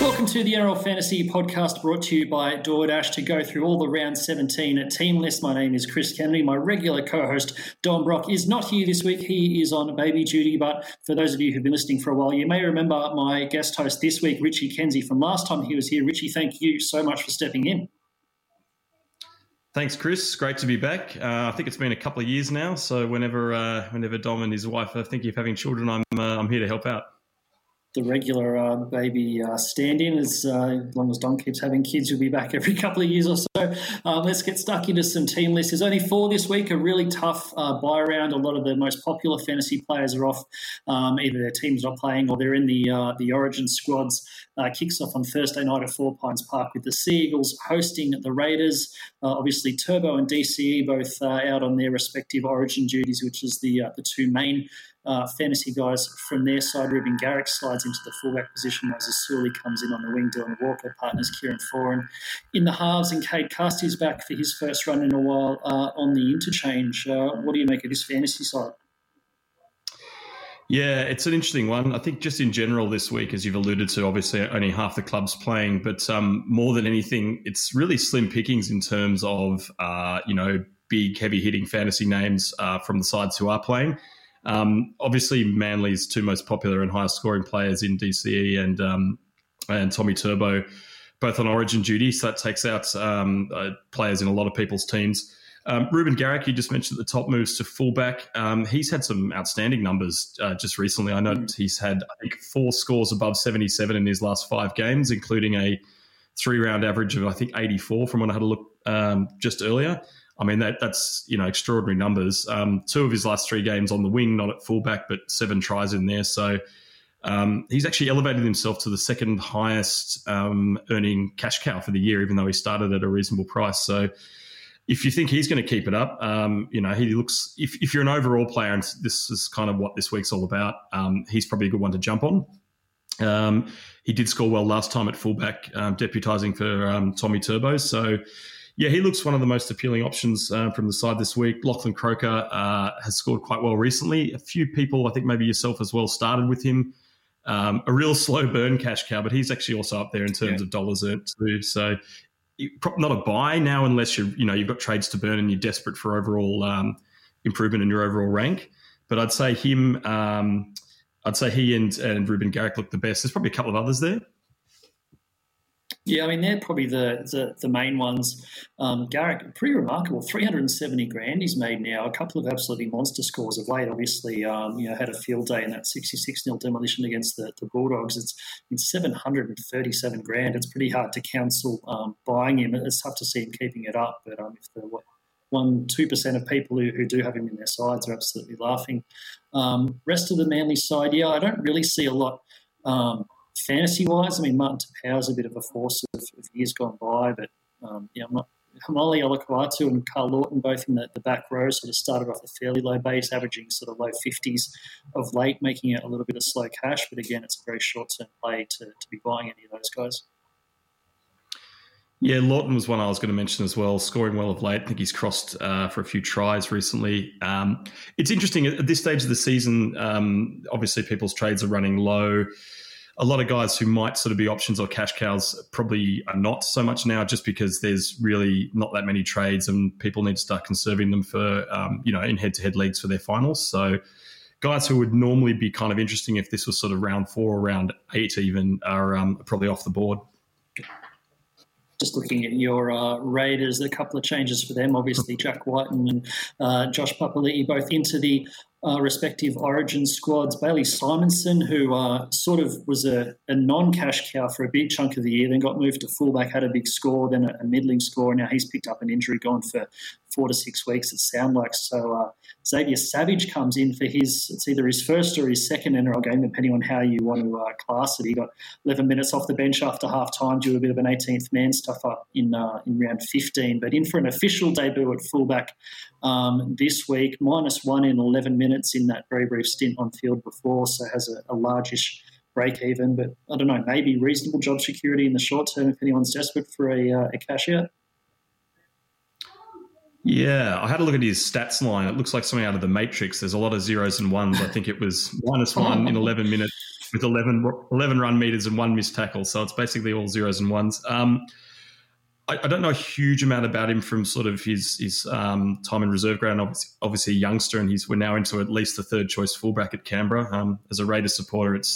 Welcome to the NRL Fantasy Podcast, brought to you by DoorDash. To go through all the round 17 team list, my name is Chris Kennedy. My regular co-host, Dom Brock, is not here this week. He is on baby duty, but for those of you who've been listening for a while, you may remember my guest host this week, Richie Kenzie, from last time he was here. Richie, thank you so much for stepping in. Thanks, Chris. Great to be back. I think it's been a couple of years now, so whenever Dom and his wife are thinking of having children, I'm here to help out. The regular baby stand-in, as long as Dom keeps having kids, you'll be back every couple of years or so. Let's get stuck into some team lists. There's only four this week, a really tough buy round. A lot of the most popular fantasy players are off. Either their team's not playing or they're in the Origin squads. Kicks off on Thursday night at Four Pines Park with the Sea Eagles hosting the Raiders. Obviously, Turbo and DCE both out on their respective Origin duties, which is the two main fantasy guys from their side. Ruben Garrick slides into the fullback position as Asuli comes in on the wing. Dylan Walker partners Kieran Foran in the halves, and Cade Casty's back for his first run in a while on the interchange. What do you make of this fantasy side? Yeah, it's an interesting one. I think just in general this week, as you've alluded to, obviously only half the club's playing, but more than anything, it's really slim pickings in terms of big heavy hitting fantasy names from the sides who are playing. Obviously, Manly's two most popular and highest scoring players in DCE and Tommy Turbo, both on Origin duty. So that takes out players in a lot of people's teams. Ruben Garrick, you just mentioned at the top, moves to fullback. He's had some outstanding numbers just recently. I know he's had, I think, 4 scores above 77 in his last 5 games, including a 3-round average of, I think, 84 from when I had a look just earlier. I mean, that's, extraordinary numbers. 2 of his last 3 games on the wing, not at fullback, but 7 tries in there. So he's actually elevated himself to the second highest earning cash cow for the year, even though he started at a reasonable price. So if you think he's going to keep it up, he looks, if you're an overall player, and this is kind of what this week's all about, he's probably a good one to jump on. He did score well last time at fullback, deputising for Tommy Turbo. So yeah, he looks one of the most appealing options from the side this week. Lachlan Croker has scored quite well recently. A few people, I think maybe yourself as well, started with him. A real slow burn cash cow, but he's actually also up there in terms of dollars earned too. So not a buy now unless you've got trades to burn and you're desperate for overall improvement in your overall rank. But I'd say him, he and Ruben Garrick look the best. There's probably a couple of others there. Yeah, I mean, they're probably the main ones. Garrick, pretty remarkable, 370 grand he's made now. A couple of absolutely monster scores of late, obviously, had a field day in that 66-0 demolition against the Bulldogs. It's 737 grand. It's pretty hard to counsel buying him. It's tough to see him keeping it up, but if the 2% of people who do have him in their sides are absolutely laughing. Rest of the Manly side, I don't really see a lot fantasy-wise. I mean, Martin Tapau's a bit of a force of years gone by, but Hamali Olakuatu and Carl Lawton, both in the back row, sort of started off a fairly low base, averaging sort of low 50s of late, making it a little bit of slow cash. But again, it's a very short-term play to be buying any of those guys. Yeah, Lawton was one I was going to mention as well, scoring well of late. I think he's crossed for a few tries recently. It's interesting, at this stage of the season, obviously people's trades are running low. A lot of guys who might sort of be options or cash cows probably are not so much now, just because there's really not that many trades and people need to start conserving them for, in head-to-head leagues for their finals. So guys who would normally be kind of interesting if this was sort of round 4 or round 8 even are probably off the board. Just looking at your Raiders, a couple of changes for them. Obviously, Jack White and Josh Papali'i both into the respective Origin squads. Bailey Simonson, who sort of was a non-cash cow for a big chunk of the year, then got moved to fullback, had a big score, then a middling score. Now he's picked up an injury, gone for 4 to 6 weeks, it sounds like. So Xavier Savage comes in for it's either his first or his second NRL game, depending on how you want to class it. He got 11 minutes off the bench after half-time, due a bit of an 18th man stuff up in round 15, but in for an official debut at fullback this week, -1 in 11 minutes in that very brief stint on field before, so has a largish break even, but I don't know, maybe reasonable job security in the short term if anyone's desperate for a cash out. Yeah, I had a look at his stats line. It looks like something out of the Matrix. There's a lot of zeros and ones. I think it was -1 in 11 minutes. with 11 run meters and one missed tackle. So it's basically all zeros and ones. I don't know a huge amount about him from sort of his time in reserve grade, and obviously a youngster, and we're now into at least the third choice fullback at Canberra. As a Raiders supporter, it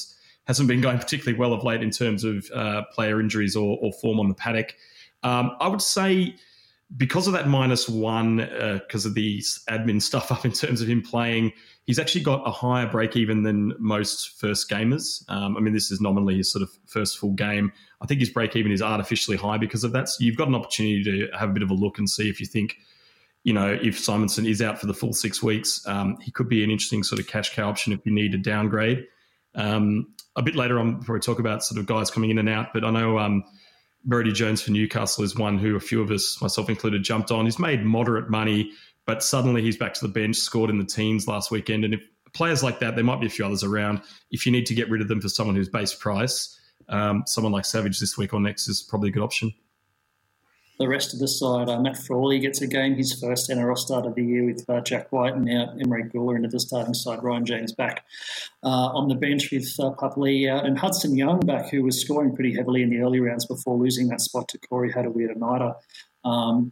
hasn't been going particularly well of late in terms of player injuries or form on the paddock. I would say because of that -1, because of the admin stuff up in terms of him playing, he's actually got a higher break even than most first gamers. I mean, this is nominally his sort of first full game. I think his break even is artificially high because of that. So you've got an opportunity to have a bit of a look and see if you think, if Simonson is out for the full 6 weeks, he could be an interesting sort of cash cow option if you need a downgrade. A bit later on, before we talk about sort of guys coming in and out, but I know Brody Jones for Newcastle is one who a few of us, myself included, jumped on. He's made moderate money, but suddenly he's back to the bench, scored in the teens last weekend. And if players like that, there might be a few others around. If you need to get rid of them for someone who's base price, someone like Savage this week or next is probably a good option. The rest of the side, Matt Frawley gets a game, his first NRL start of the year with Jack White, and now Emery Gula into the starting side. Ryan James back on the bench with Pupley and Hudson Young back, who was scoring pretty heavily in the early rounds before losing that spot to Corey Hader-Nieder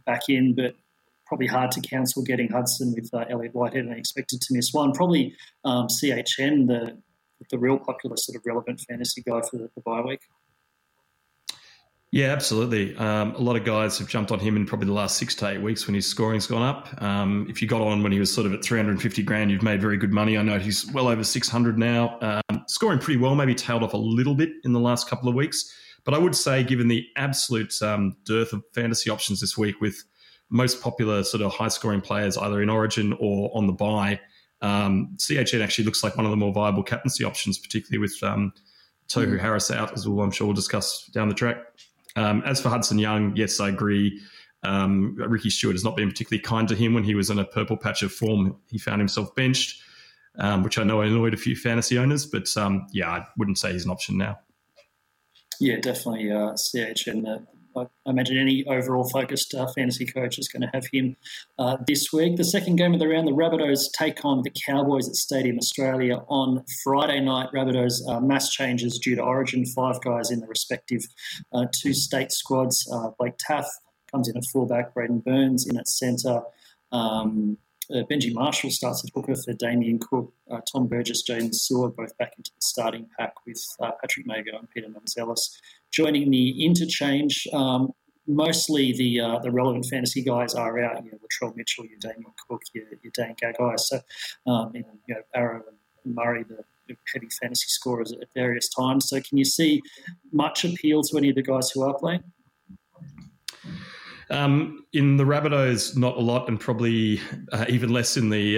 back in, but probably hard to cancel getting Hudson with Elliot Whitehead, and expected to miss one. Probably CHN, the real popular sort of relevant fantasy guy for the bye week. Yeah, absolutely. A lot of guys have jumped on him in probably the last 6 to 8 weeks when his scoring's gone up. If you got on when he was sort of at 350 grand, you've made very good money. I know he's well over 600 now, scoring pretty well, maybe tailed off a little bit in the last couple of weeks. But I would say, given the absolute dearth of fantasy options this week, with most popular sort of high-scoring players either in origin or on the bye, CHN actually looks like one of the more viable captaincy options, particularly with Tohu Harris out, as well, I'm sure we'll discuss down the track. As for Hudson Young, yes, I agree. Ricky Stewart has not been particularly kind to him when he was in a purple patch of form. He found himself benched, which I know annoyed a few fantasy owners, but I wouldn't say he's an option now. Yeah, definitely CHN. I imagine any overall focused fantasy coach is going to have him this week. The second game of the round, the Rabbitohs take on the Cowboys at Stadium Australia on Friday night. Rabbitohs mass changes due to origin. 5 guys in the respective 2 state squads. Blake Taff comes in at fullback, Braden Burns in at centre. Benji Marshall starts at hooker for Damien Cook. Tom Burgess, Jaden Seward both back into the starting pack with Patrick Mago and Peter Manzelis joining the interchange. Mostly the relevant fantasy guys are out. Latrell Mitchell, your Damien Cook, your Dan Gagai. So Arrow and Murray, the heavy fantasy scorers at various times. So can you see much appeal to any of the guys who are playing? In the Rabbitohs, not a lot, and probably even less in the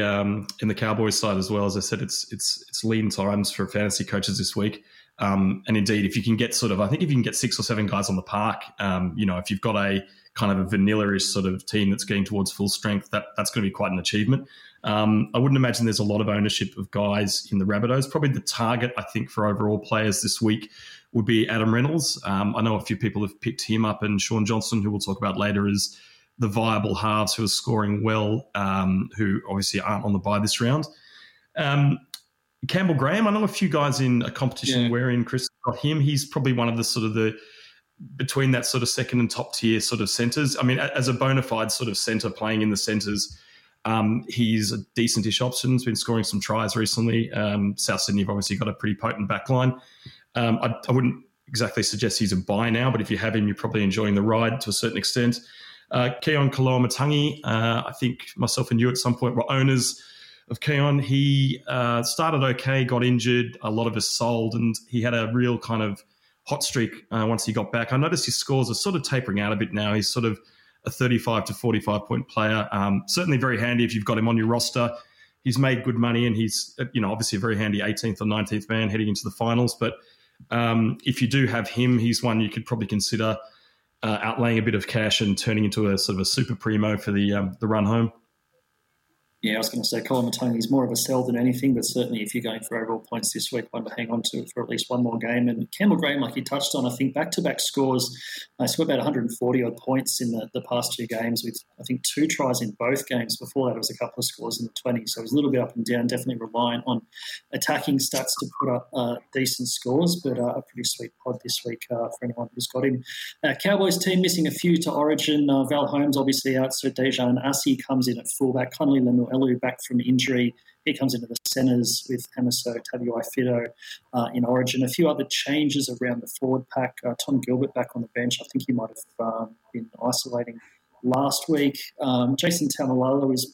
Cowboys side as well. As I said, it's lean times for fantasy coaches this week. And indeed, if you can get I think if you can get 6 or 7 guys on the park, if you've got a kind of a vanilla-ish sort of team that's getting towards full strength, that's going to be quite an achievement. I wouldn't imagine there's a lot of ownership of guys in the Rabbitohs. Probably the target, I think, for overall players this week would be Adam Reynolds. I know a few people have picked him up, and Sean Johnson, who we'll talk about later, is the viable halves who are scoring well, who obviously aren't on the bye this round. Campbell Graham, I know a few guys in a competition wherein Chris got him. He's probably one of the sort of the between that sort of second and top tier sort of centres. I mean, as a bona fide sort of centre playing in the centres, he's a decentish option. He's been scoring some tries recently. South Sydney have obviously got a pretty potent backline. I wouldn't exactly suggest he's a buy now, but if you have him, you're probably enjoying the ride to a certain extent. Keaon Koloamatangi, I think myself and you at some point were owners of Keaon. He started okay, got injured. A lot of us sold, and he had a real kind of hot streak once he got back. I noticed his scores are sort of tapering out a bit now. He's sort of a 35 to 45 point player. Certainly very handy if you've got him on your roster. He's made good money, and he's obviously a very handy 18th or 19th man heading into the finals. But if you do have him, he's one you could probably consider outlaying a bit of cash and turning into a sort of a super primo for the run home. Yeah, I was going to say Koloamatangi is more of a sell than anything, but certainly if you're going for overall points this week, one to hang on to for at least one more game. And Campbell Graham, like you touched on, I think back-to-back scores, I scored about 140-odd points in the past two games with, I think, two tries in both games. Before that, it was a couple of scores in the 20s. So it was a little bit up and down, definitely reliant on attacking stats to put up decent scores, but a pretty sweet pod this week for anyone who's got him. Cowboys team missing a few to Origin. Val Holmes obviously out, so Dejan Asi comes in at fullback. Connolly Lemuel Elu back from injury. He comes into the centres with Hamiso Tabuai-Fido in Origin. A few other changes around the forward pack. Tom Gilbert back on the bench. I think he might have been isolating last week. Jason Tamalolo is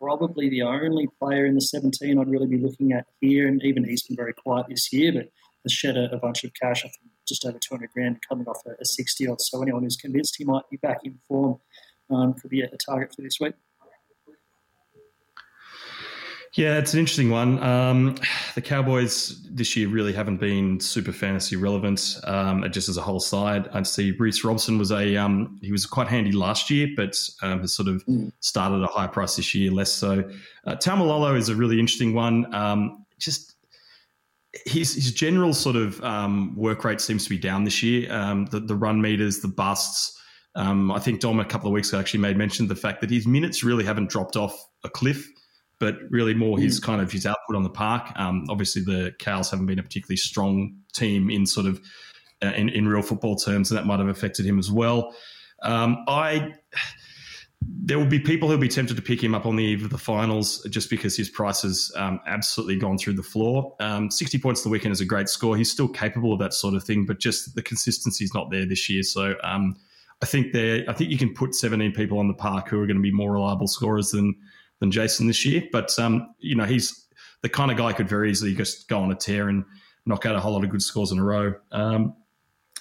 probably the only player in the 17 I'd really be looking at here, and even he's been very quiet this year, but has shed a bunch of cash, I think just over 200 grand, coming off a 60-odd. So anyone who's convinced he might be back in form could be a target for this week. Yeah, it's an interesting one. The Cowboys this year really haven't been super fantasy relevant, just as a whole side. I'd see Reece Robson was he was quite handy last year, but has sort of started a high price this year, less so. Tamalolo is a really interesting one. Just his general sort of work rate seems to be down this year. The run meters, the busts. I think Dom a couple of weeks ago actually made mention of the fact that his minutes really haven't dropped off a cliff, but really more his kind of his output on the park. Obviously, the Cows haven't been a particularly strong team in sort of in real football terms, and that might have affected him as well. There will be people who'll be tempted to pick him up on the eve of the finals just because his price has absolutely gone through the floor. 60 points the weekend is a great score. He's still capable of that sort of thing, but just the consistency is not there this year. So I think you can put 17 people on the park who are going to be more reliable scorers than Jason this year, but he's the kind of guy who could very easily just go on a tear and knock out a whole lot of good scores in a row. I'm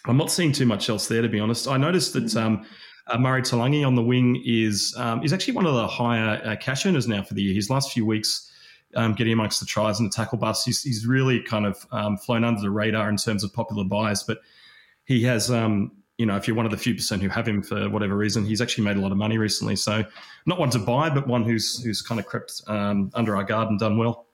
not seeing too much else there, to be honest. I noticed that Murray Talangi on the wing is actually one of the higher cash earners now for the year. His last few weeks getting amongst the tries and the tackle busts, he's really kind of flown under the radar in terms of popular buys, but he has... if you're one of the few percent who have him for whatever reason, he's actually made a lot of money recently. So not one to buy, but one who's kind of crept under our guard and done well.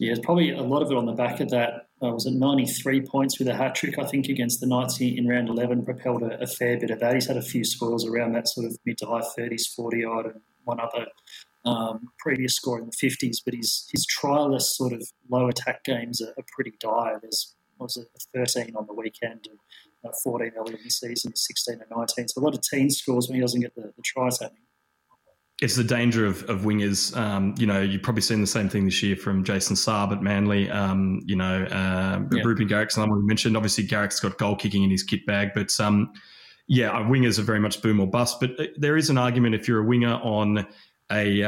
Yeah, it's probably a lot of it on the back of that. Was at 93 points with a hat-trick, I think, against the Knights in round 11, propelled a fair bit of that. He's had a few scores around that sort of mid to high 30s, 40-odd, and one other previous score in the 50s. But his trialless sort of low attack games are pretty dire. There's was a 13 on the weekend and 14 early in the season, 16 and 19. So a lot of teen scores when he doesn't get the tries happening. It's the danger of wingers. You've probably seen the same thing this year from Jason Saab at Manly. Ruben Garrick's another one we mentioned. Obviously, Garrick's got goal kicking in his kit bag. But, wingers are very much boom or bust. But there is an argument if you're a winger on a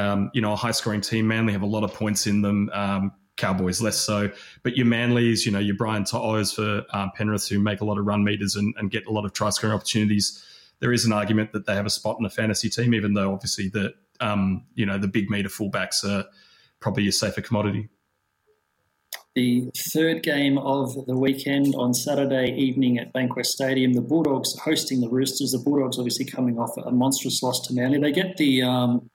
high-scoring team. Manly have a lot of points in them. Cowboys less so, but your Manleys, your Brian To'os for Penrith, who make a lot of run meters and get a lot of try-scoring opportunities. There is an argument that they have a spot in the fantasy team, even though obviously the big meter fullbacks are probably a safer commodity. The third game of the weekend on Saturday evening at Bankwest Stadium, the Bulldogs hosting the Roosters. The Bulldogs obviously coming off a monstrous loss to Manly. They get the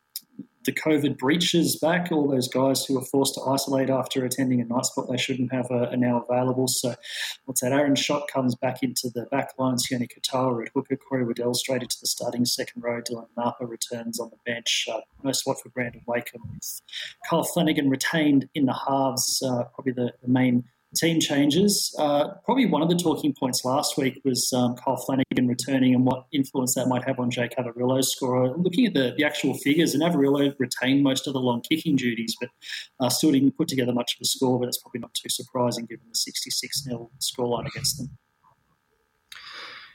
COVID breaches back, all those guys who were forced to isolate after attending a night spot they shouldn't have are now available. So what's that? Aaron Schott comes back into the back line, Sione Katoa at hooker, Corey Waddell straight into the starting second row, Dylan Napa returns on the bench, no spot for Brandon Wakeham, with Kyle Flanagan retained in the halves, probably the main team changes. Probably one of the talking points last week was Kyle Flanagan returning and what influence that might have on Jake Averillo's score. Looking at the actual figures, and Averillo retained most of the long kicking duties, but still didn't put together much of a score, but it's probably not too surprising given the 66-0 scoreline against them.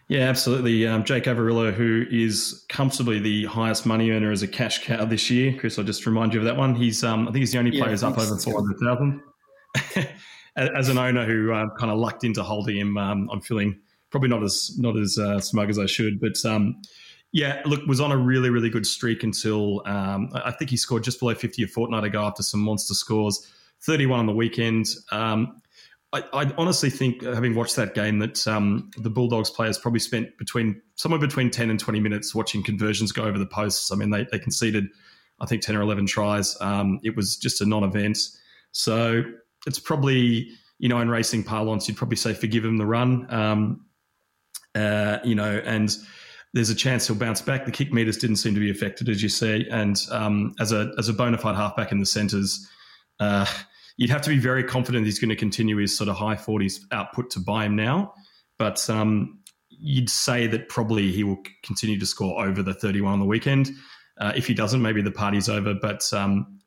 Yeah, absolutely. Jake Averillo, who is comfortably the highest money earner as a cash cow this year. Chris, I'll just remind you of that one. He's, I think he's the only player who's up over 400,000. As an owner who kind of lucked into holding him, I'm feeling probably not as smug as I should. But, was on a really, really good streak until I think he scored just below 50 a fortnight ago after some monster scores, 31 on the weekend. I honestly think, having watched that game, that the Bulldogs players probably spent somewhere between 10 and 20 minutes watching conversions go over the posts. I mean, they conceded I think 10 or 11 tries. It was just a non-event. So it's probably, you know, in racing parlance, you'd probably say forgive him the run. You know, and there's a chance he'll bounce back. The kick meters didn't seem to be affected, as you see. And as a bona fide halfback in the centres, you'd have to be very confident he's going to continue his sort of high 40s output to buy him now. But you'd say that probably he will continue to score over the 31 on the weekend. If he doesn't, maybe the party's over. But,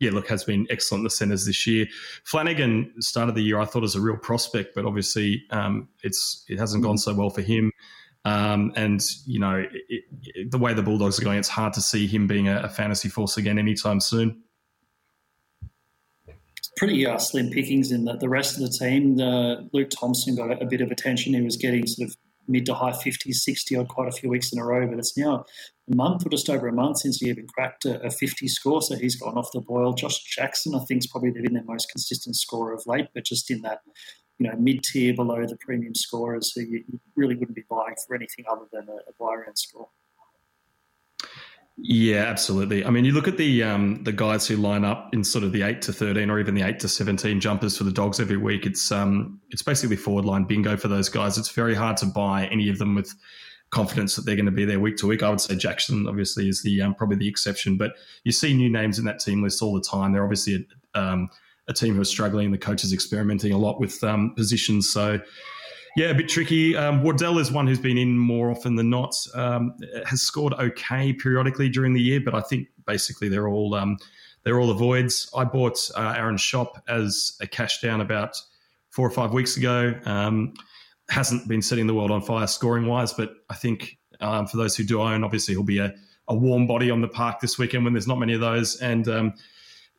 yeah, look, has been excellent in the centres this year. Flanagan started the year, I thought, as a real prospect, but obviously it hasn't gone so well for him. And, you know, the way the Bulldogs are going, it's hard to see him being a fantasy force again anytime soon. Pretty slim pickings in the rest of the team. Luke Thompson got a bit of attention. He was getting sort of mid to high 50s, 60 odd quite a few weeks in a row, but it's now a month or just over a month since he even cracked a 50 score, so he's gone off the boil. Josh Jackson, I think, has probably been their most consistent scorer of late, but just in that, you know, mid-tier below the premium scorers who you really wouldn't be buying for anything other than a buy-around score. Yeah, absolutely. I mean, you look at the guys who line up in sort of the 8 to 13 or even the 8 to 17 jumpers for the Dogs every week. It's basically forward line bingo for those guys. It's very hard to buy any of them with confidence that they're going to be there week to week. I would say Jackson obviously is the probably the exception, but you see new names in that team list all the time. They're obviously a team who are struggling. The coach is experimenting a lot with positions, so yeah, a bit tricky. Wardell is one who's been in more often than not, has scored okay periodically during the year, but I think basically they're all avoids. I bought Aaron Schopp as a cash down about 4 or 5 weeks ago. Hasn't been setting the world on fire scoring-wise, but I think for those who do own, obviously he'll be a warm body on the park this weekend when there's not many of those, and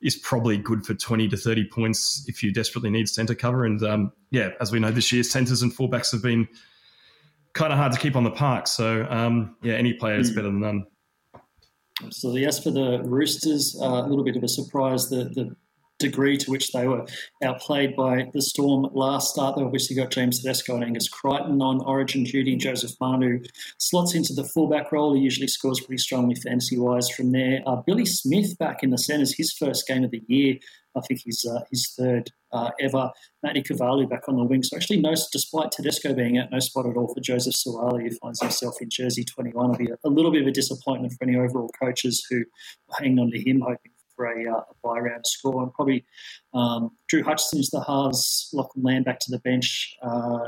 is probably good for 20 to 30 points if you desperately need centre cover. And, yeah, as we know, this year centres and fullbacks have been kind of hard to keep on the park. So, yeah, any player is better than none. Absolutely. As for the Roosters, a little bit of a surprise that the degree to which they were outplayed by the Storm last start. They obviously got James Tedesco and Angus Crichton on origin duty. Joseph Manu slots into the fullback role. He usually scores pretty strongly fantasy-wise from there. Billy Smith back in the centres, his first game of the year. I think his third ever. Matty Cavalli back on the wing. So actually, no, despite Tedesco being out, no spot at all for Joseph Suaalii, who finds himself in jersey 21. It'll be a little bit of a disappointment for any overall coaches who are hanging on to him, hoping for a buy-round score. And probably Drew Hutchison's the halves, Lachlan Land back to the bench.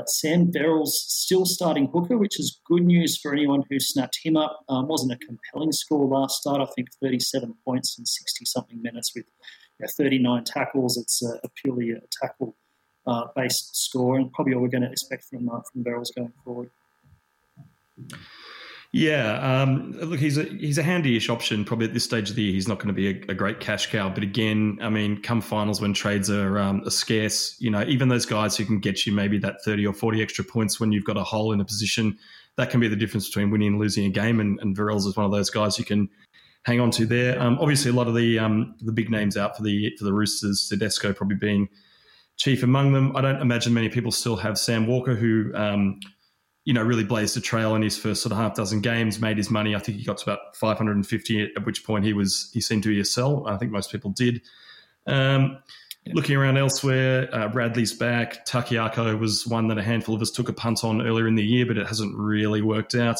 Sam Verrill's still starting hooker, which is good news for anyone who snapped him up. Wasn't a compelling score last start. I think 37 points in 60-something minutes with 39 tackles. It's a purely a tackle-based score, and probably all we're going to expect from Verrill's going forward. Yeah, look, he's a handy-ish option. Probably at this stage of the year, he's not going to be a great cash cow. But again, I mean, come finals when trades are scarce, you know, even those guys who can get you maybe that 30 or 40 extra points when you've got a hole in a position, that can be the difference between winning and losing a game. And Verrills is one of those guys you can hang on to there. Obviously, a lot of the big names out for the Roosters, Tedesco probably being chief among them. I don't imagine many people still have Sam Walker, who you know, really blazed a trail in his first sort of half dozen games, made his money. I think he got to about 550, at which point he seemed to be a sell. I think most people did. Looking around elsewhere, Radley's back. Takiako was one that a handful of us took a punt on earlier in the year, but it hasn't really worked out.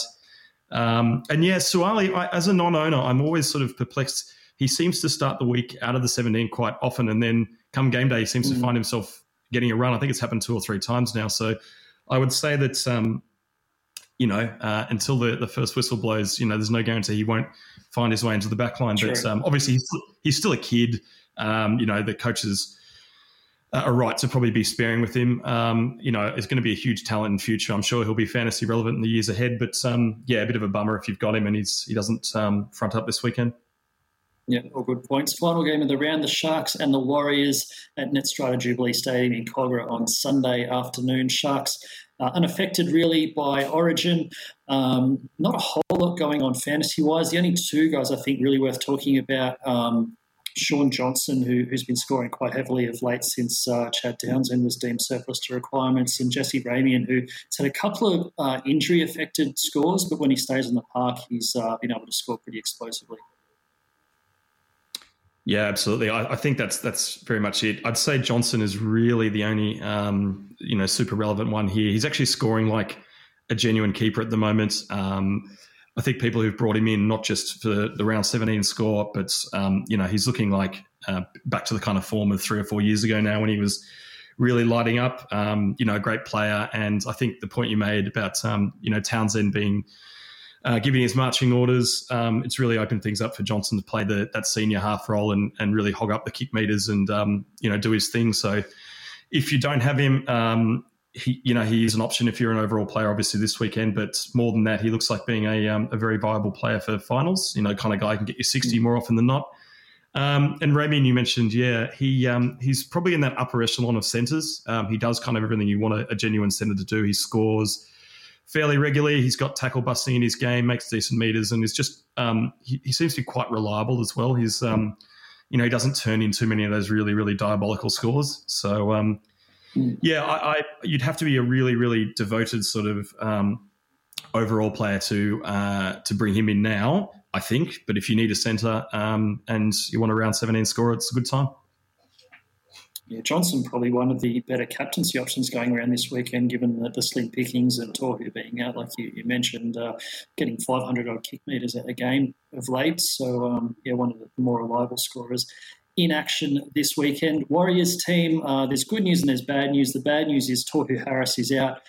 And yeah, Suaalii, as a non-owner, I'm always sort of perplexed. He seems to start the week out of the 17 quite often, and then come game day, he seems to find himself getting a run. I think it's happened 2 or 3 times now. So I would say that you know, until the first whistle blows, you know, there's no guarantee he won't find his way into the back line. Sure. But obviously he's still a kid. You know, the coaches are right to probably be sparing with him. You know, it's going to be a huge talent in the future. I'm sure he'll be fantasy relevant in the years ahead. But, yeah, a bit of a bummer if you've got him and he doesn't front up this weekend. Yeah, all good points. Final game of the round, the Sharks and the Warriors at NetStrata Jubilee Stadium in Cogra on Sunday afternoon. Sharks unaffected really by Origin. Not a whole lot going on fantasy-wise. The only two guys I think really worth talking about, Sean Johnson, who's been scoring quite heavily of late since Chad Townsend was deemed surplus to requirements, and Jesse Ramian, who's had a couple of injury-affected scores, but when he stays on the park, he's been able to score pretty explosively. Yeah, absolutely. I think that's very much it. I'd say Johnson is really the only super relevant one here. He's actually scoring like a genuine keeper at the moment. I think people who've brought him in, not just for the round 17 score, but he's looking like back to the kind of form of 3 or 4 years ago now when he was really lighting up. A great player, and I think the point you made about Townsend being giving his marching orders, it's really opened things up for Johnson to play that senior half role and really hog up the kick meters and do his thing. So if you don't have him, he is an option if you're an overall player, obviously this weekend. But more than that, he looks like being a very viable player for finals. Kind of guy who can get you 60 more often than not. And Ramin, you mentioned, he's probably in that upper echelon of centres. He does kind of everything you want a genuine centre to do. He scores fairly regularly. He's got tackle busting in his game, makes decent meters, and is just he seems to be quite reliable as well. He's he doesn't turn in too many of those really, really diabolical scores. So you'd have to be a really, really devoted sort of overall player to bring him in now, I think. But if you need a centre and you want a round 17 scorer, it's a good time. Yeah, Johnson probably one of the better captaincy options going around this weekend, given the slim pickings and Tohu being out, like you mentioned, getting 500-odd kick metres at a game of late. So, one of the more reliable scorers in action this weekend. Warriors team, there's good news and there's bad news. The bad news is Tohu Harris is out.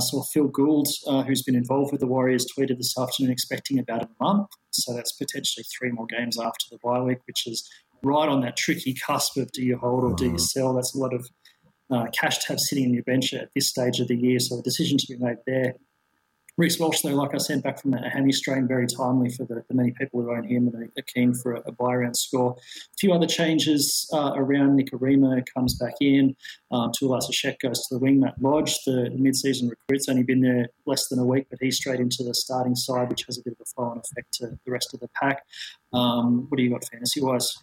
So Phil Gould, who's been involved with the Warriors, tweeted this afternoon expecting about a month. So that's potentially 3 more games after the bye week, which is right on that tricky cusp of do you hold or do you sell. That's a lot of cash tabs sitting in your bench at this stage of the year, so a decision to be made there. Reece Walsh, though, like I said, back from a hammy strain, very timely for the many people who own him and are keen for a buy-round score. A few other changes around. Nicarimo comes back in. Tuola Sashek goes to the wing. Matt Lodge, the mid-season recruit's only been there less than a week, but he's straight into the starting side, which has a bit of a flow-on effect to the rest of the pack. What do you got fantasy-wise?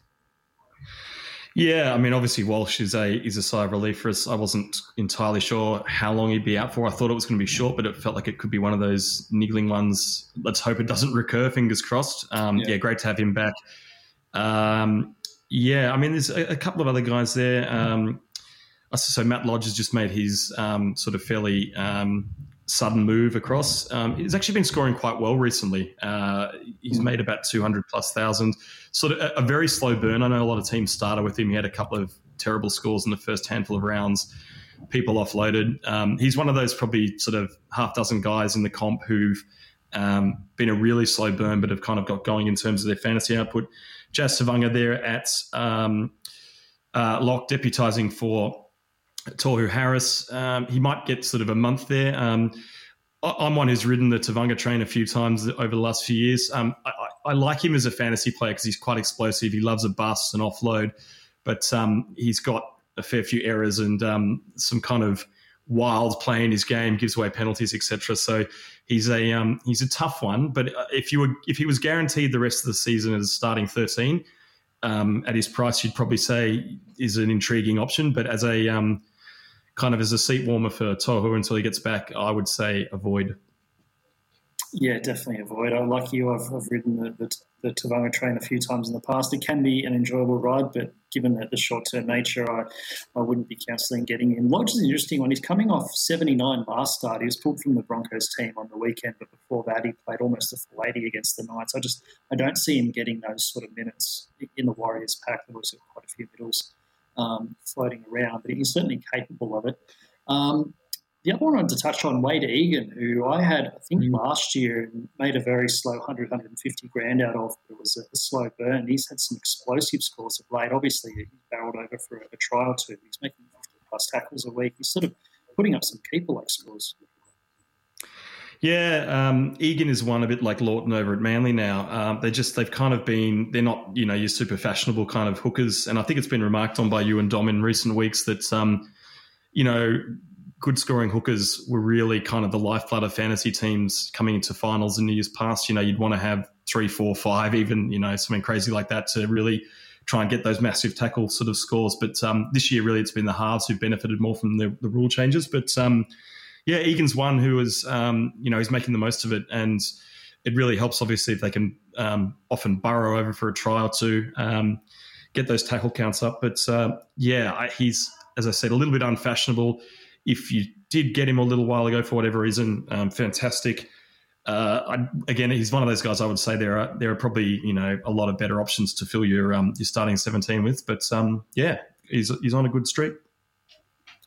Yeah, I mean, obviously Walsh is a sigh of relief for us. I wasn't entirely sure how long he'd be out for. I thought it was going to be short, but it felt like it could be one of those niggling ones. Let's hope it doesn't recur, fingers crossed. Great to have him back. I mean, there's a couple of other guys there. So Matt Lodge has just made his sort of fairly sudden move across. He's actually been scoring quite well recently. He's made about 200,000+, sort of a very slow burn. I know a lot of teams started with him. He had a couple of terrible scores in the first handful of rounds. People offloaded. He's one of those probably sort of half dozen guys in the comp who've been a really slow burn, but have kind of got going in terms of their fantasy output. Jazz Savanga there at lock, deputising for Tohu Harris. He might get sort of a month there. I'm one who's ridden the Tavanga train a few times over the last few years. I like him as a fantasy player because he's quite explosive. He loves a bust and offload, but he's got a fair few errors and some kind of wild play in his game, gives away penalties, etc. So he's a tough one. But if he was guaranteed the rest of the season as starting 13 at his price, you'd probably say is an intriguing option. But as a kind of as a seat warmer for Tohu until he gets back, I would say avoid. Yeah, definitely avoid. Like you, I've ridden the Tavanga train a few times in the past. It can be an enjoyable ride, but given the short-term nature, I wouldn't be counselling getting him. Lodge is an interesting one. He's coming off 79 last start. He was pulled from the Broncos team on the weekend, but before that he played almost a full 80 against the Knights. I don't see him getting those sort of minutes in the Warriors pack. There was quite a few middles floating around, but he's certainly capable of it. The other one I wanted to touch on, Wade Egan, who I had, I think, last year made a very slow 100, 150 grand out of. It was a slow burn. He's had some explosive scores of late. Obviously, he barreled over for a try or two. He's making 50-plus tackles a week. He's sort of putting up some keeper-like scores. Yeah, Egan is one, a bit like Lawton over at Manly now. They've kind of been, they're not, your super fashionable kind of hookers. And I think it's been remarked on by you and Dom in recent weeks that, good scoring hookers were really kind of the lifeblood of fantasy teams coming into finals in the years past. You'd want to have 3, 4, 5, even, something crazy like that to really try and get those massive tackle sort of scores. But this year, really, it's been the halves who've benefited more from the rule changes. But Egan's one who is, he's making the most of it. And it really helps, obviously, if they can often burrow over for a try or two. get those tackle counts up. But he's, as I said, a little bit unfashionable. If you did get him a little while ago for whatever reason, fantastic. Again, he's one of those guys I would say there are probably, you know, a lot of better options to fill your starting 17 with. But he's on a good streak.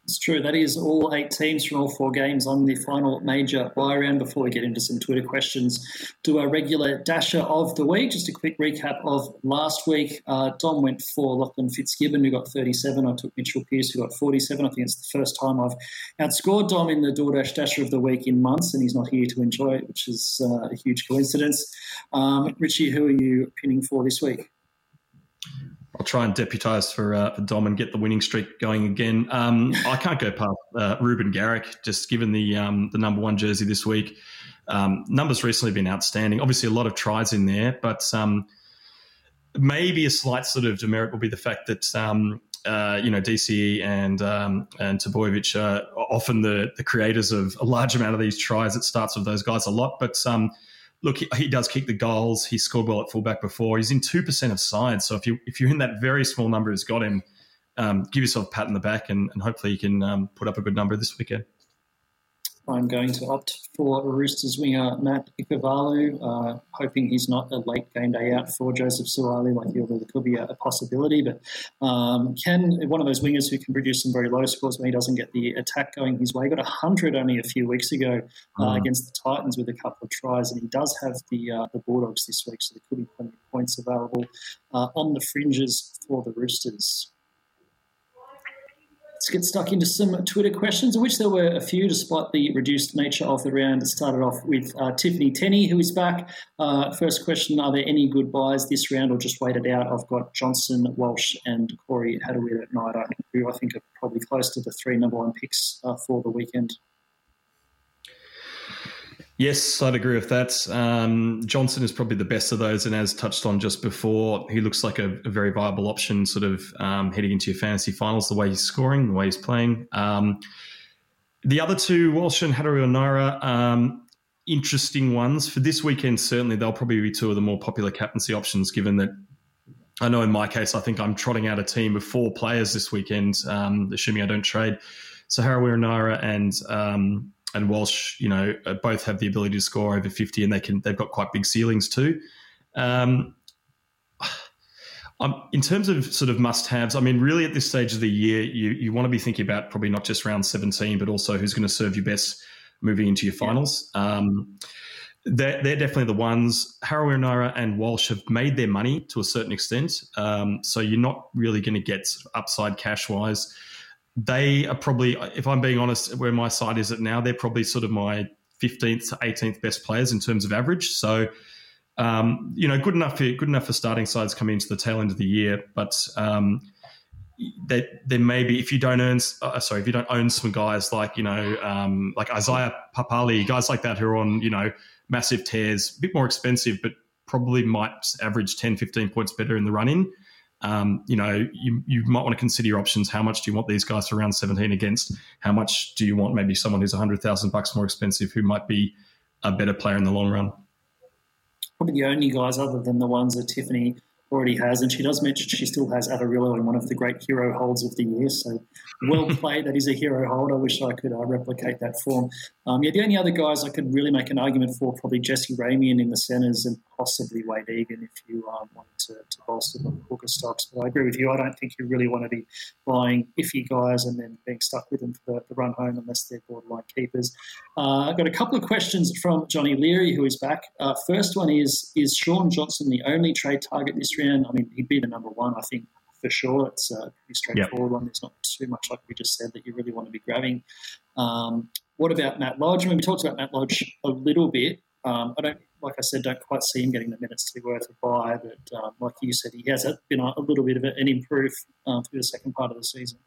It's true. That is all 8 teams from all 4 games on the final major buy round. Before we get into some Twitter questions, do our regular Dasher of the Week. Just a quick recap of last week. Dom went for Lachlan Fitzgibbon, who got 37. I took Mitchell Pearce, who got 47. I think it's the first time I've outscored Dom in the DoorDash Dasher of the Week in months, and he's not here to enjoy it, which is a huge coincidence. Richie, who are you pinning for this week? I'll try and deputise for Dom and get the winning streak going again. I can't go past Ruben Garrick, just given the #1 jersey this week. Numbers recently been outstanding. Obviously, a lot of tries in there, but maybe a slight sort of demerit will be the fact that DCE and Trbojevic are often the creators of a large amount of these tries. It starts with those guys a lot, but look, he does kick the goals. He scored well at fullback before. He's in 2% of sides. So if you're in that very small number who's got him, give yourself a pat in the back and hopefully you can put up a good number this weekend. I'm going to opt for Roosters winger Matt Ikavalu, hoping he's not a late game day out for Joseph Suaalii. Like there could be a possibility, but one of those wingers who can produce some very low scores when he doesn't get the attack going his way. He got 100 only a few weeks ago against the Titans with a couple of tries, and he does have the Bulldogs this week, so there could be plenty of points available on the fringes for the Roosters. Let's get stuck into some Twitter questions, of which there were a few, despite the reduced nature of the round. It started off with Tiffany Tenney, who is back. First question, are there any good buys this round or just wait it out? I've got Johnson, Walsh and Corey Hadawita at night, who I think are probably close to the 3 #1 picks for the weekend. Yes, I'd agree with that. Johnson is probably the best of those, and as touched on just before, he looks like a very viable option sort of heading into your fantasy finals, the way he's scoring, the way he's playing. The other two, Walsh and Hadawira, interesting ones. For this weekend, certainly, they'll probably be two of the more popular captaincy options, given that I know in my case, I think I'm trotting out a team of 4 players this weekend, assuming I don't trade. So Hadawira and Walsh, you know, both have the ability to score over 50, and they've got quite big ceilings too. In terms of sort of must-haves, I mean, really at this stage of the year, you want to be thinking about probably not just round 17, but also who's going to serve you best moving into your finals. They're definitely the ones. Harawira and Walsh have made their money to a certain extent, so you're not really going to get upside cash-wise. They are probably, if I'm being honest, where my side is at now, they're probably sort of my 15th to 18th best players in terms of average. So, good enough for starting sides coming into the tail end of the year. But there may be, if you don't own some guys like Isaiah Papali, guys like that who are on, you know, massive tears, a bit more expensive, but probably might average 10, 15 points better in the run-in. You might want to consider your options. How much do you want these guys for round 17 against? How much do you want maybe someone who's $100,000 more expensive who might be a better player in the long run? Probably the only guys other than the ones that Tiffany already has, and she does mention she still has Avarillo in one of the great hero holds of the year. So well played. That is a hero hold. I wish I could replicate that form. The only other guys I could really make an argument for, probably Jesse Ramian in the centres and possibly Wade Egan if you wanted to bolster the hooker stocks. But I agree with you. I don't think you really want to be buying iffy guys and then being stuck with them for the run home unless they're borderline keepers. I've got a couple of questions from Johnny Leary, who is back. First one is Sean Johnson the only trade target this round? I mean, he'd be the #1, I think, for sure. It's a pretty straightforward one. There's not too much, like we just said, that you really want to be grabbing. What about Matt Lodge? I mean, we talked about Matt Lodge a little bit. Don't quite see him getting the minutes to be worth a buy, but like you said, he has been a little bit of an improve through the second part of the season.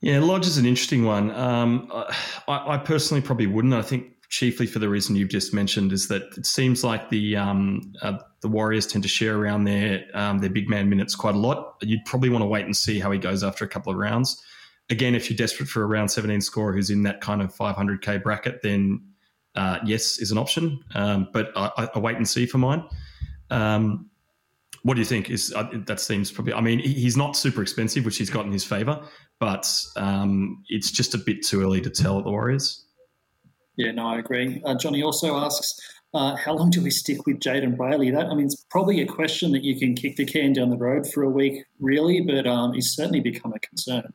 Yeah, Lodge is an interesting one. I personally probably wouldn't. I think chiefly for the reason you've just mentioned is that it seems like the Warriors tend to share around their big man minutes quite a lot. You'd probably want to wait and see how he goes after a couple of rounds. Again, if you're desperate for a round 17 scorer who's in that kind of 500K bracket, then yes is an option, but I wait and see for mine. What do you think? That seems probably, I mean, he's not super expensive, which he's got in his favour, but it's just a bit too early to tell at the Warriors. Yeah, no, I agree. Johnny also asks, how long do we stick with Jayden Bailey? It's probably a question that you can kick the can down the road for a week, really, but it's certainly become a concern.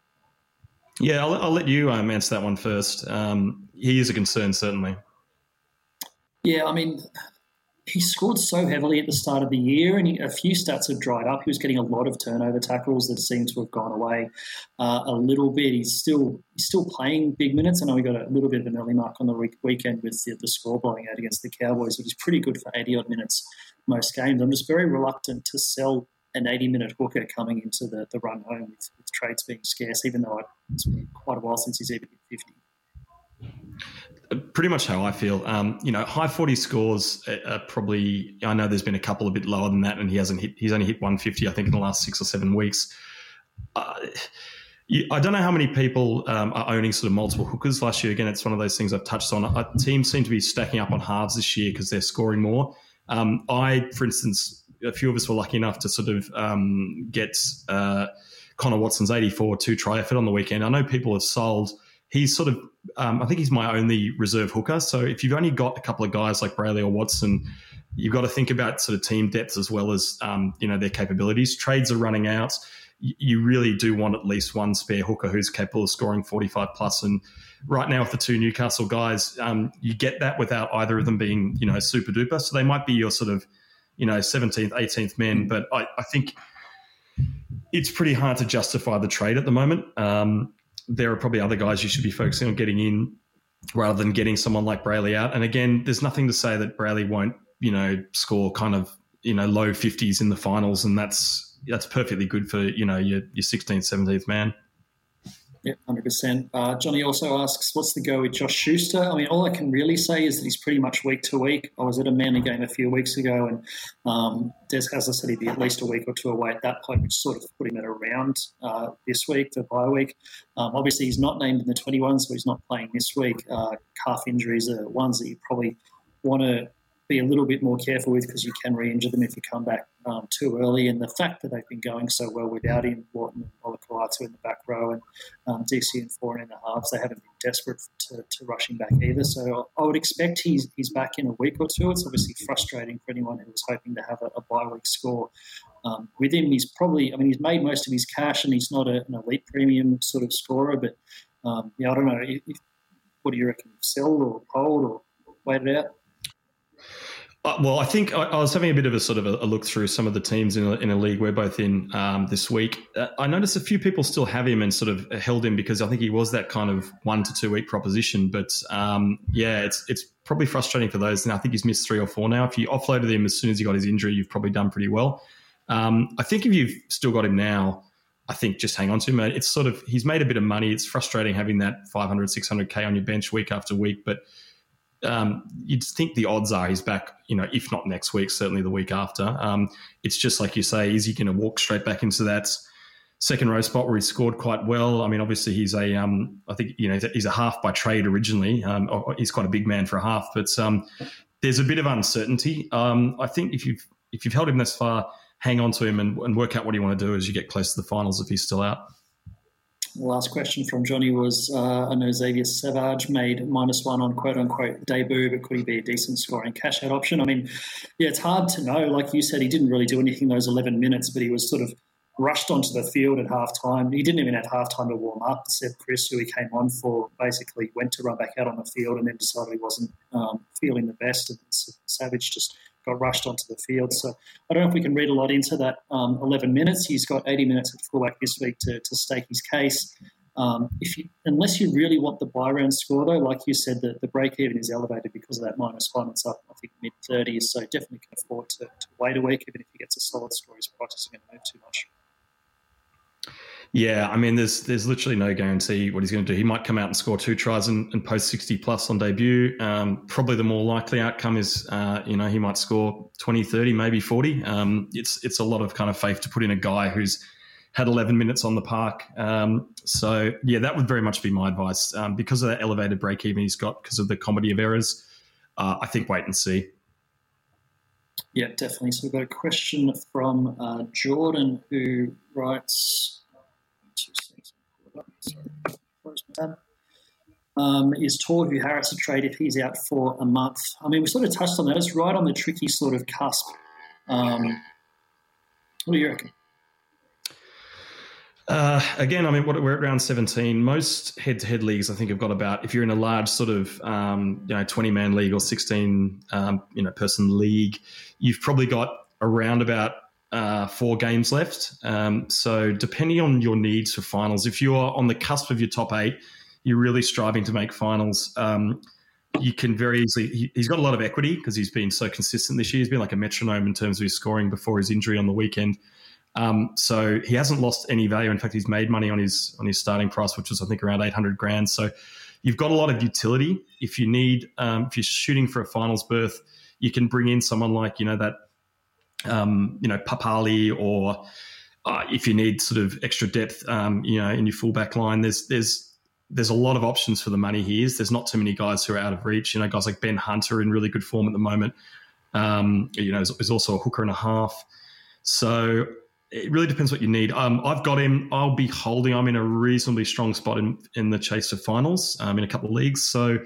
Yeah, I'll let you answer that one first. He is a concern, certainly. Yeah, he scored so heavily at the start of the year, and a few stats have dried up. He was getting a lot of turnover tackles that seem to have gone away a little bit. He's still playing big minutes. I know he got a little bit of an early mark on the weekend with the score blowing out against the Cowboys, which is pretty good for 80-odd minutes most games. I'm just very reluctant to sell an 80-minute hooker coming into the run home with trades being scarce, even though it's been quite a while since he's even hit 50. Pretty much how I feel. High 40 scores are probably, I know there's been a couple a bit lower than that, and he's only hit 150, I think, in the last 6 or 7 weeks. I don't know how many people are owning sort of multiple hookers last year. Again, it's one of those things I've touched on. Teams seem to be stacking up on halves this year because they're scoring more. For instance, a few of us were lucky enough to sort of get Connor Watson's 84 to try effort on the weekend. I know people have sold. He's sort of, I think he's my only reserve hooker. So if you've only got a couple of guys like Brayley or Watson, you've got to think about sort of team depth as well as, their capabilities. Trades are running out. You really do want at least one spare hooker who's capable of scoring 45 plus. And right now with the two Newcastle guys, you get that without either of them being, super duper. So they might be your sort of, 17th, 18th men. But I think it's pretty hard to justify the trade at the moment. There are probably other guys you should be focusing on getting in rather than getting someone like Brayley out. And again, there's nothing to say that Brayley won't, score kind of, low 50s in the finals. And that's perfectly good for, your 16th, 17th man. Yeah, 100%. Johnny also asks, what's the go with Josh Schuster? All I can really say is that he's pretty much week to week. I was at a Manly game a few weeks ago, and as I said, he'd be at least a week or two away at that point, which sort of put him at around this week, the bye week. Obviously, he's not named in the 21, so he's not playing this week. Calf injuries are ones that you probably want to be a little bit more careful with because you can re-injure them if you come back too early. And the fact that they've been going so well without him, Lawton and Olakau'atu in the back row and DCE and Foran in the halves, they haven't been desperate to rush him back either. So I would expect he's back in a week or two. It's obviously frustrating for anyone who was hoping to have a bye-week score. With him, he's probably, he's made most of his cash and he's not an elite premium sort of scorer, but I don't know. What do you reckon? Sell or hold or wait it out? Well, I think I was having a bit of a sort of a look through some of the teams in a league we're both in this week. I noticed a few people still have him and sort of held him because I think he was that kind of 1 to 2 week proposition. But it's probably frustrating for those. And I think he's missed 3 or 4 now. If you offloaded him as soon as he got his injury, you've probably done pretty well. I think if you've still got him now, I think just hang on to him. It's sort of, he's made a bit of money. It's frustrating having that 500, 600K on your bench week after week, but you'd think the odds are he's back, if not next week, certainly the week after. It's just like you say, is he going to walk straight back into that second row spot where he scored quite well? Obviously he's a, I think, he's a half by trade originally. He's quite a big man for a half, but there's a bit of uncertainty. I think if you've held him this far, hang on to him and work out what you want to do as you get close to the finals if he's still out. The last question from Johnny was, I know Xavier Savage made -1 on quote-unquote debut, but could he be a decent scoring cash-out option? It's hard to know. Like you said, he didn't really do anything those 11 minutes, but he was sort of rushed onto the field at halftime. He didn't even have halftime to warm up, except Chris, who he came on for, basically went to run back out on the field and then decided he wasn't feeling the best, and Savage just got rushed onto the field. So I don't know if we can read a lot into that 11 minutes. He's got 80 minutes at fullback this week to stake his case. Unless you really want the buy round score, though, like you said, the break-even is elevated because of that -1. It's up, I think, mid-30s, so definitely can afford to wait a week. Even if he gets a solid score, his price isn't going to move too much. Yeah, there's literally no guarantee what he's going to do. He might come out and score 2 tries and post 60+ on debut. Probably the more likely outcome is, he might score 20, 30, maybe 40. It's a lot of kind of faith to put in a guy who's had 11 minutes on the park. That would very much be my advice. Because of that elevated break-even he's got because of the comedy of errors, I think wait and see. Yeah, definitely. So we've got a question from Jordan, who writes, is Tohu Harris a trade if he's out for a month? I mean, we sort of touched on that. It's right on the tricky sort of cusp. What do you reckon? Again, I mean, we're at round 17. Most head-to-head leagues, I think, have got about, if you're in a large sort of 20-man league or 16 person league, you've probably got around about 4 games left. So depending on your needs for finals, if you're on the cusp of your top 8, you're really striving to make finals. You can very easily, he's got a lot of equity because he's been so consistent this year. He's been like a metronome in terms of his scoring before his injury on the weekend. So he hasn't lost any value. In fact, he's made money on his starting price, which was, I think, around $800,000. So you've got a lot of utility. If you need, if you're shooting for a finals berth, you can bring in someone like, Papali, or if you need sort of extra depth, in your fullback line. There's a lot of options for the money he is. There's not too many guys who are out of reach. Guys like Ben Hunter in really good form at the moment. Is also a hooker and a half. So it really depends what you need. I've got him. I'll be holding. I'm in a reasonably strong spot in the chase of finals in a couple of leagues. So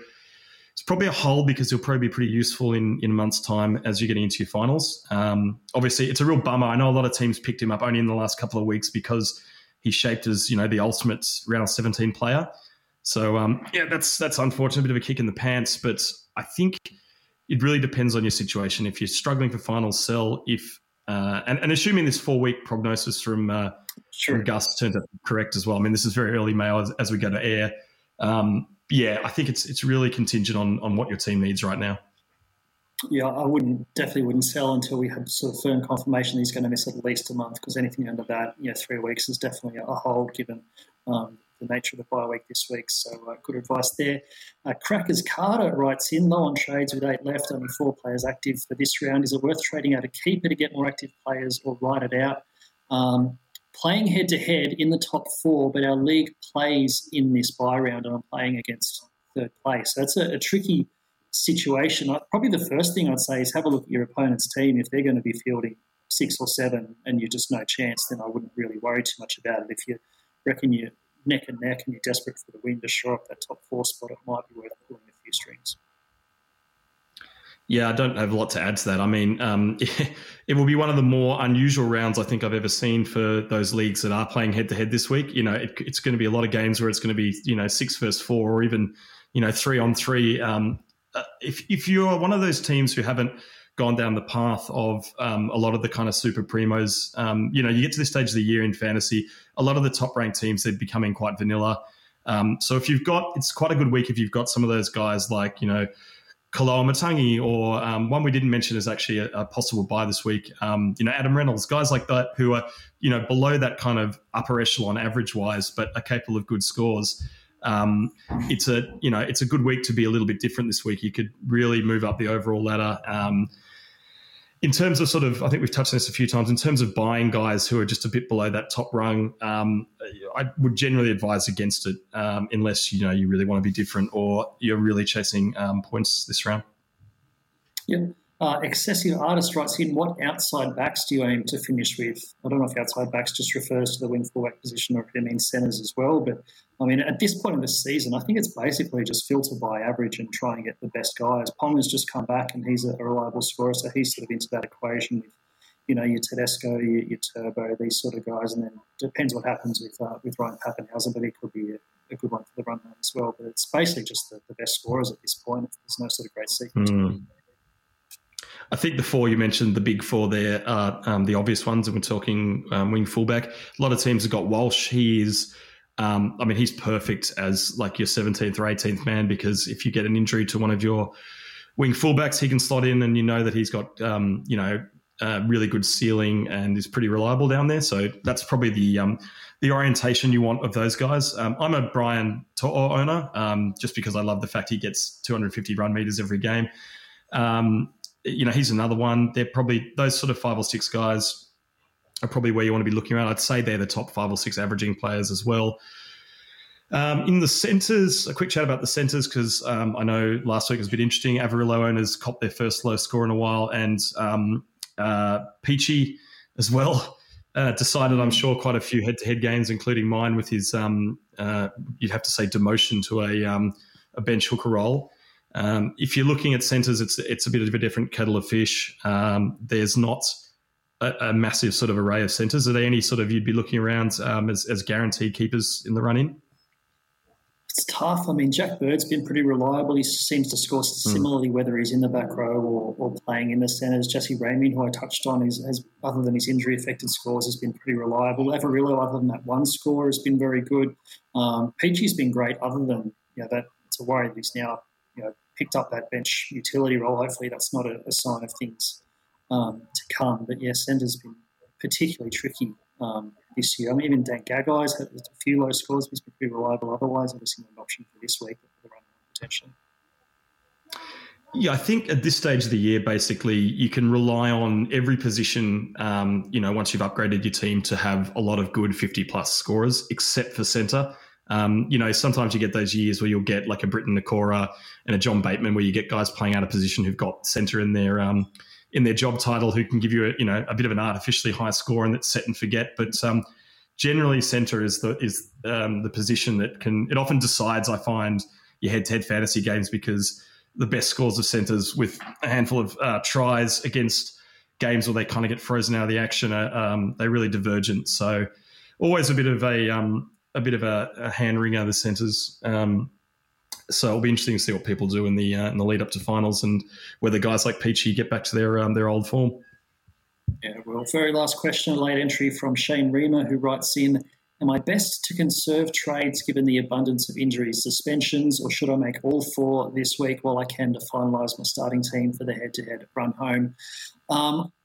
it's probably a hold because he'll probably be pretty useful in a month's time as you're getting into your finals. Obviously, it's a real bummer. I know a lot of teams picked him up only in the last couple of weeks because he's shaped as, the ultimate round 17 player. So, that's unfortunate. A bit of a kick in the pants. But I think it really depends on your situation. If you're struggling for finals, sell. If... And assuming this 4-week prognosis from Gus turns out correct as well. I mean, this is very early mail as we go to air. I think it's really contingent on what your team needs right now. Yeah, I definitely wouldn't sell until we have sort of firm confirmation that he's going to miss at least a month, because anything under that, 3 weeks is definitely a hold given the nature of the bye week this week. So good advice there. Crackers Carter writes in, low on trades with 8 left, only 4 players active for this round. Is it worth trading out a keeper to get more active players or ride it out? Playing head-to-head in the top 4, but our league plays in this bye round and I'm playing against third place. So that's a tricky situation. Probably the first thing I'd say is have a look at your opponent's team. If they're going to be fielding 6 or 7 and you're just no chance, then I wouldn't really worry too much about it. If you reckon you're neck and neck and you're desperate for the win to shore up that top 4 spot, it might be worth pulling a few strings. Yeah, I don't have a lot to add to that. I mean, it will be one of the more unusual rounds I think I've ever seen for those leagues that are playing head-to-head this week. It's going to be a lot of games where it's going to be, 6 versus 4 or even, 3 on 3. If you're one of those teams who haven't gone down the path of a lot of the kind of super primos, you get to this stage of the year in fantasy, a lot of the top-ranked teams, they're becoming quite vanilla. So if you've got, it's quite a good week if you've got some of those guys like, Koloamatangi, or one we didn't mention is actually a possible buy this week, Adam Reynolds, guys like that who are, below that kind of upper echelon average-wise but are capable of good scores. It's a good week to be a little bit different this week. You could really move up the overall ladder. In terms of sort of, I think we've touched on this a few times, in terms of buying guys who are just a bit below that top rung, I would generally advise against it, unless, you really want to be different or you're really chasing points this round. Yeah. Excessive Artist writes in, what outside backs do you aim to finish with? I don't know if outside backs just refers to the wing fullback position or if it means centres as well. But, I mean, at this point in the season, I think it's basically just filter by average and try and get the best guys. Pong has just come back and he's a reliable scorer, so he's sort of into that equation with, your Tedesco, your Turbo, these sort of guys. And then depends what happens with Ryan Pappenhausen, but he could be a good one for the run as well. But it's basically just the best scorers at this point. There's no sort of great sequence. I think the 4 you mentioned, the big 4 there, are the obvious ones, and we're talking wing fullback. A lot of teams have got Walsh. He is, he's perfect as like your 17th or 18th man, because if you get an injury to one of your wing fullbacks, he can slot in, and that he's got, really good ceiling and is pretty reliable down there. So that's probably the orientation you want of those guys. I'm a Brian To'o owner, just because I love the fact he gets 250 run meters every game. He's another one. They're probably, those sort of 5 or 6 guys are probably where you want to be looking around. I'd say they're the top 5 or 6 averaging players as well. In the centres, a quick chat about the centres, because I know last week was a bit interesting. Avarillo owners copped their first low score in a while, and Peachy as well decided, I'm sure, quite a few head-to-head games, including mine with his, you'd have to say, demotion to a bench hooker role. If you're looking at centres, it's a bit of a different kettle of fish. There's not a massive sort of array of centres. Are there any sort of you'd be looking around as guaranteed keepers in the run-in? It's tough. I mean, Jack Bird's been pretty reliable. He seems to score similarly, whether he's in the back row or playing in the centres. Jesse Raymond, who I touched on, has, other than his injury-affected scores, has been pretty reliable. Avarillo, other than that one score, has been very good. Peachy's been great, other than that. It's a worry that he's now picked up that bench utility role. Hopefully, that's not a sign of things to come. But yeah, centre's been particularly tricky this year. I mean, even Dan Gaggai's had a few low scores, but he's been pretty reliable otherwise. Obviously, not an option for this week, but for the run potentially. Yeah, I think at this stage of the year, basically, you can rely on every position, once you've upgraded your team, to have a lot of good 50-plus scorers, except for centre. Sometimes you get those years where you'll get like a Britton Nakora and a John Bateman, where you get guys playing out of position who've got centre in their job title, who can give you a bit of an artificially high score, and that's set and forget. But generally, centre is the position that it often decides, I find, your head-to-head fantasy games, because the best scores of centres with a handful of tries against games where they kind of get frozen out of the action, they're really divergent. So always a bit of a hand-wringer, the centres. So it'll be interesting to see what people do in the lead up to finals, and whether guys like Peachy get back to their old form. Yeah, well, very last question, late entry from Shane Reamer, who writes in, am I best to conserve trades given the abundance of injuries, suspensions, or should I make all four this week while I can to finalise my starting team for the head-to-head run home?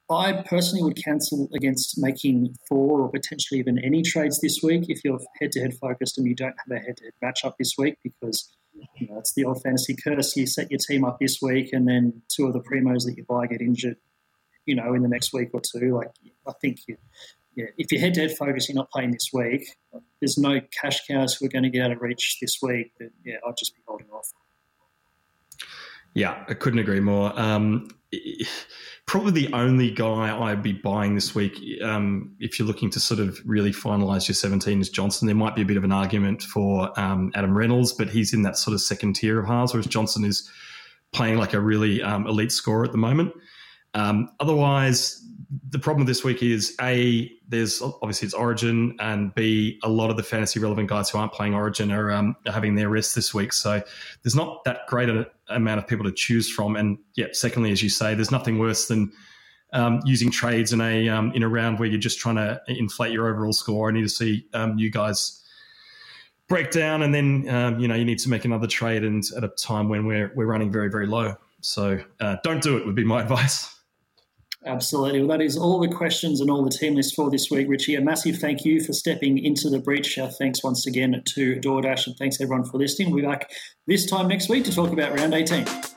I personally would cancel against making four or potentially even any trades this week if you're head-to-head focused and you don't have a head-to-head matchup this week, because it's the old fantasy curse. You set your team up this week and then two of the primos that you buy get injured, in the next week or two. Like, I think if you're head-to-head focused, you're not playing this week. There's no cash cows who are going to get out of reach this week. But, yeah, I'd just be holding off. Yeah, I couldn't agree more. Probably the only guy I'd be buying this week, if you're looking to sort of really finalise your 17, is Johnson. There might be a bit of an argument for Adam Reynolds, but he's in that sort of second tier of halves, whereas Johnson is playing like a really elite scorer at the moment. Otherwise, the problem this week is, A, there's obviously it's Origin, and B, a lot of the fantasy relevant guys who aren't playing Origin are having their rest this week. So there's not that great an amount of people to choose from. And yeah, secondly, as you say, there's nothing worse than using trades in a round where you're just trying to inflate your overall score. I need to see you guys break down, and then you need to make another trade, and at a time when we're running very, very low. So don't do it would be my advice. Absolutely. Well, that is all the questions and all the team list for this week, Richie. A massive thank you for stepping into the breach. Thanks once again to DoorDash, and thanks everyone for listening. We'll be back this time next week to talk about round 18.